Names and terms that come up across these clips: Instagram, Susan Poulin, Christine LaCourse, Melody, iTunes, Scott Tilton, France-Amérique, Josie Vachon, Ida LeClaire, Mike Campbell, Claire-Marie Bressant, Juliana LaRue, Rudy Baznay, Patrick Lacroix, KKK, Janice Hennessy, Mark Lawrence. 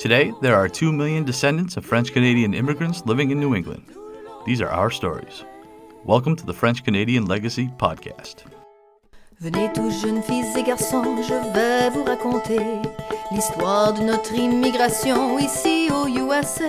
Today, there are 2 million descendants of French-Canadian immigrants living in New England. These are our stories. Welcome to the French-Canadian Legacy Podcast. Venez tous jeunes filles et garçons, je vais vous raconter l'histoire de notre immigration ici au USA,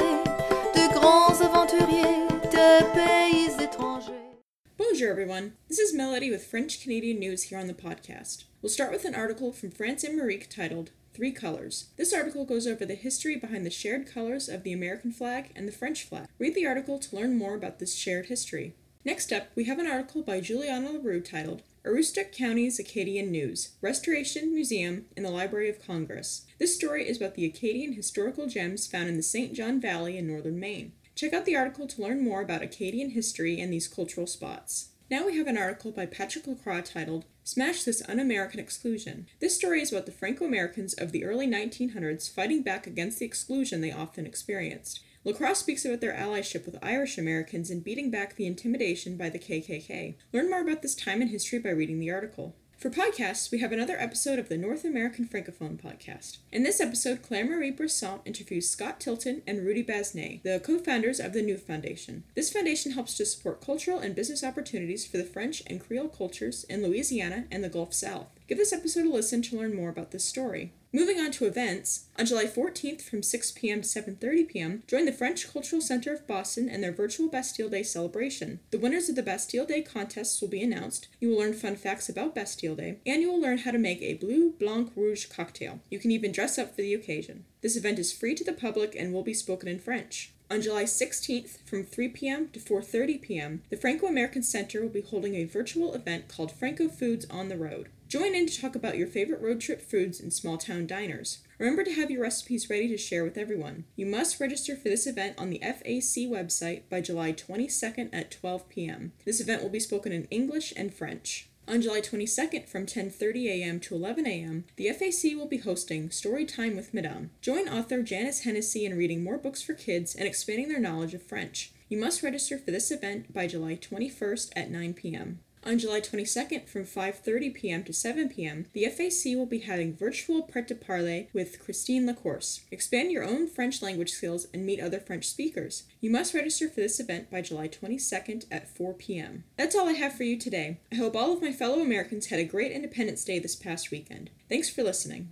de grands aventuriers de pays étrangers. Bonjour everyone, this is Melody with French-Canadian News here on the podcast. We'll start with an article from France-Amérique titled, Three Colors. This article goes over the history behind the shared colors of the American flag and the French flag. Read the article to learn more about this shared history. Next up, we have an article by Juliana LaRue titled, Aroostook County's Acadian News, Restoration, Museum, and the Library of Congress. This story is about the Acadian historical gems found in the St. John Valley in northern Maine. Check out the article to learn more about Acadian history and these cultural spots. Now we have an article by Patrick Lacroix titled, Smash This Un-American Exclusion. This story is about the Franco-Americans of the early 1900s fighting back against the exclusion they often experienced. Lacroix speaks about their allyship with Irish Americans and beating back the intimidation by the KKK. Learn more about this time in history by reading the article. For podcasts, we have another episode of the North American Francophone podcast. In this episode, Claire-Marie Bressant interviews Scott Tilton and Rudy Baznay, the co-founders of the New Foundation. This foundation helps to support cultural and business opportunities for the French and Creole cultures in Louisiana and the Gulf South. Give this episode a listen to learn more about this story. Moving on to events, on July 14th from 6 p.m. to 7:30 p.m., join the French Cultural Center of Boston and their virtual Bastille Day celebration. The winners of the Bastille Day contests will be announced, you will learn fun facts about Bastille Day, and you will learn how to make a bleu, blanc, rouge cocktail. You can even dress up for the occasion. This event is free to the public and will be spoken in French. On July 16th, from 3 p.m. to 4:30 p.m., the Franco-American Center will be holding a virtual event called Franco Foods on the Road. Join in to talk about your favorite road trip foods and small-town diners. Remember to have your recipes ready to share with everyone. You must register for this event on the FAC website by July 22nd at 12 p.m. This event will be spoken in English and French. On July 22nd from 10:30 a.m. to 11 a.m., the FAC will be hosting Story Time with Madame. Join author Janice Hennessy in reading more books for kids and expanding their knowledge of French. You must register for this event by July 21st at 9 p.m. On July 22nd from 5:30 p.m. to 7 p.m., the FAC will be having virtual prêt-à-parler with Christine LaCourse. Expand your own French language skills and meet other French speakers. You must register for this event by July 22nd at 4 p.m. That's all I have for you today. I hope all of my fellow Americans had a great Independence Day this past weekend. Thanks for listening.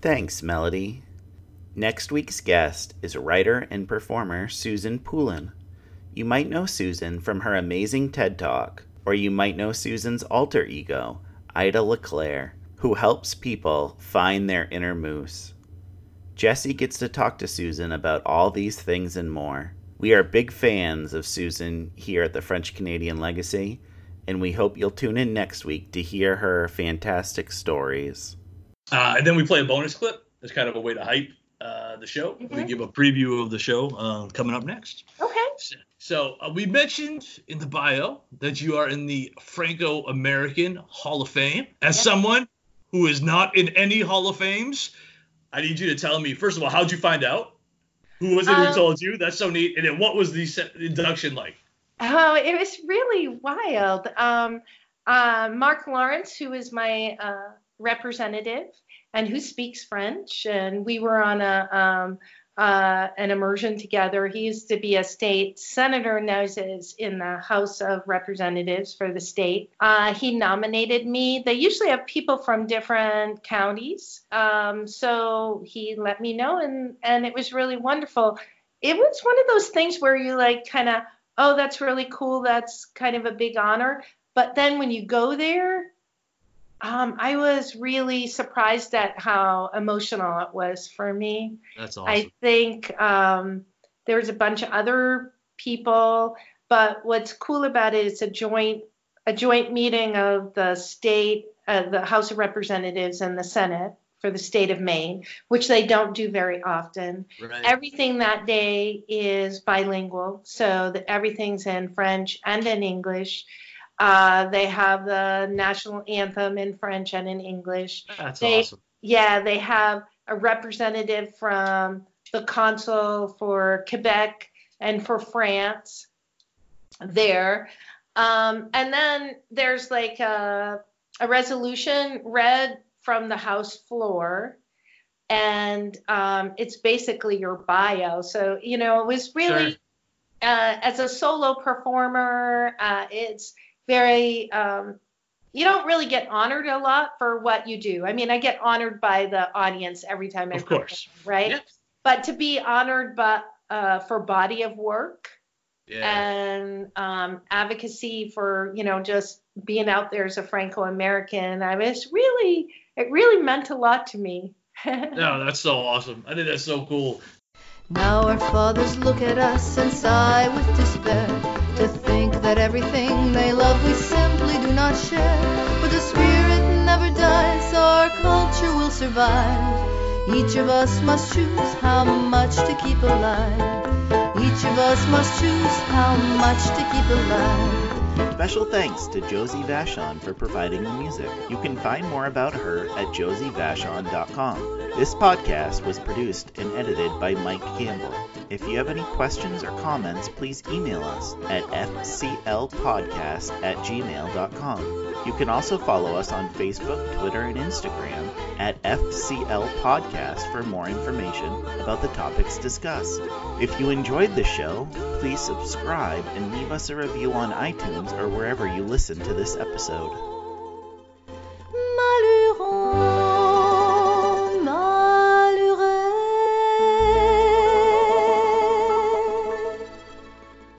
Thanks, Melody. Next week's guest is writer and performer Susan Poulin. You might know Susan from her amazing TED Talk, or you might know Susan's alter ego, Ida LeClaire, who helps people find their inner moose. Jesse gets to talk to Susan about all these things and more. We are big fans of Susan here at the French Canadian Legacy, and we hope you'll tune in next week to hear her fantastic stories. And then we play a bonus clip as kind of a way to hype the show. Mm-hmm. We give a preview of the show coming up next. Okay. So we mentioned in the bio that you are in the Franco-American Hall of Fame. As someone who is not in any Hall of Fames, I need you to tell me, first of all, how'd you find out? Who was it who told you? That's so neat. And then what was the induction like? Oh, it was really wild. Mark Lawrence, who is my representative and who speaks French, and we were on an immersion together. He used to be a state senator, now is in the House of Representatives for the state. He nominated me. They usually have people from different counties. So he let me know, and it was really wonderful. It was one of those things where you like kind of, oh, that's really cool. That's kind of a big honor. But then when you go there, I was really surprised at how emotional it was for me. That's awesome. I think there was a bunch of other people, but what's cool about it is a joint meeting of the state, the House of Representatives and the Senate for the state of Maine, which they don't do very often. Right. Everything that day is bilingual, so that everything's in French and in English. They have the national anthem in French and in English. That's awesome. Yeah, they have a representative from the consul for Quebec and for France there. And then there's like a resolution read from the House floor and it's basically your bio. So, you know, it was really, sure. As a solo performer, it's very, you don't really get honored a lot for what you do. I mean, I get honored by the audience every time I perform, right? Yep. But to be honored for body of work, and advocacy for, you know, just being out there as a Franco-American, I mean, it really meant a lot to me. No, that's so awesome. I think that's so cool. Now our fathers look at us and sigh with despair, to think that everything they love we simply do not share. But the spirit never dies, our culture will survive. Each of us must choose how much to keep alive. Each of us must choose how much to keep alive. Special thanks to Josie Vachon for providing the music. You can find more about her at josievachon.com. This podcast was produced and edited by Mike Campbell. If you have any questions or comments, please email us at fclpodcast@gmail.com. You can also follow us on Facebook, Twitter, and Instagram at fclpodcast for more information about the topics discussed. If you enjoyed the show, please subscribe and leave us a review on iTunes or wherever you listen to this episode.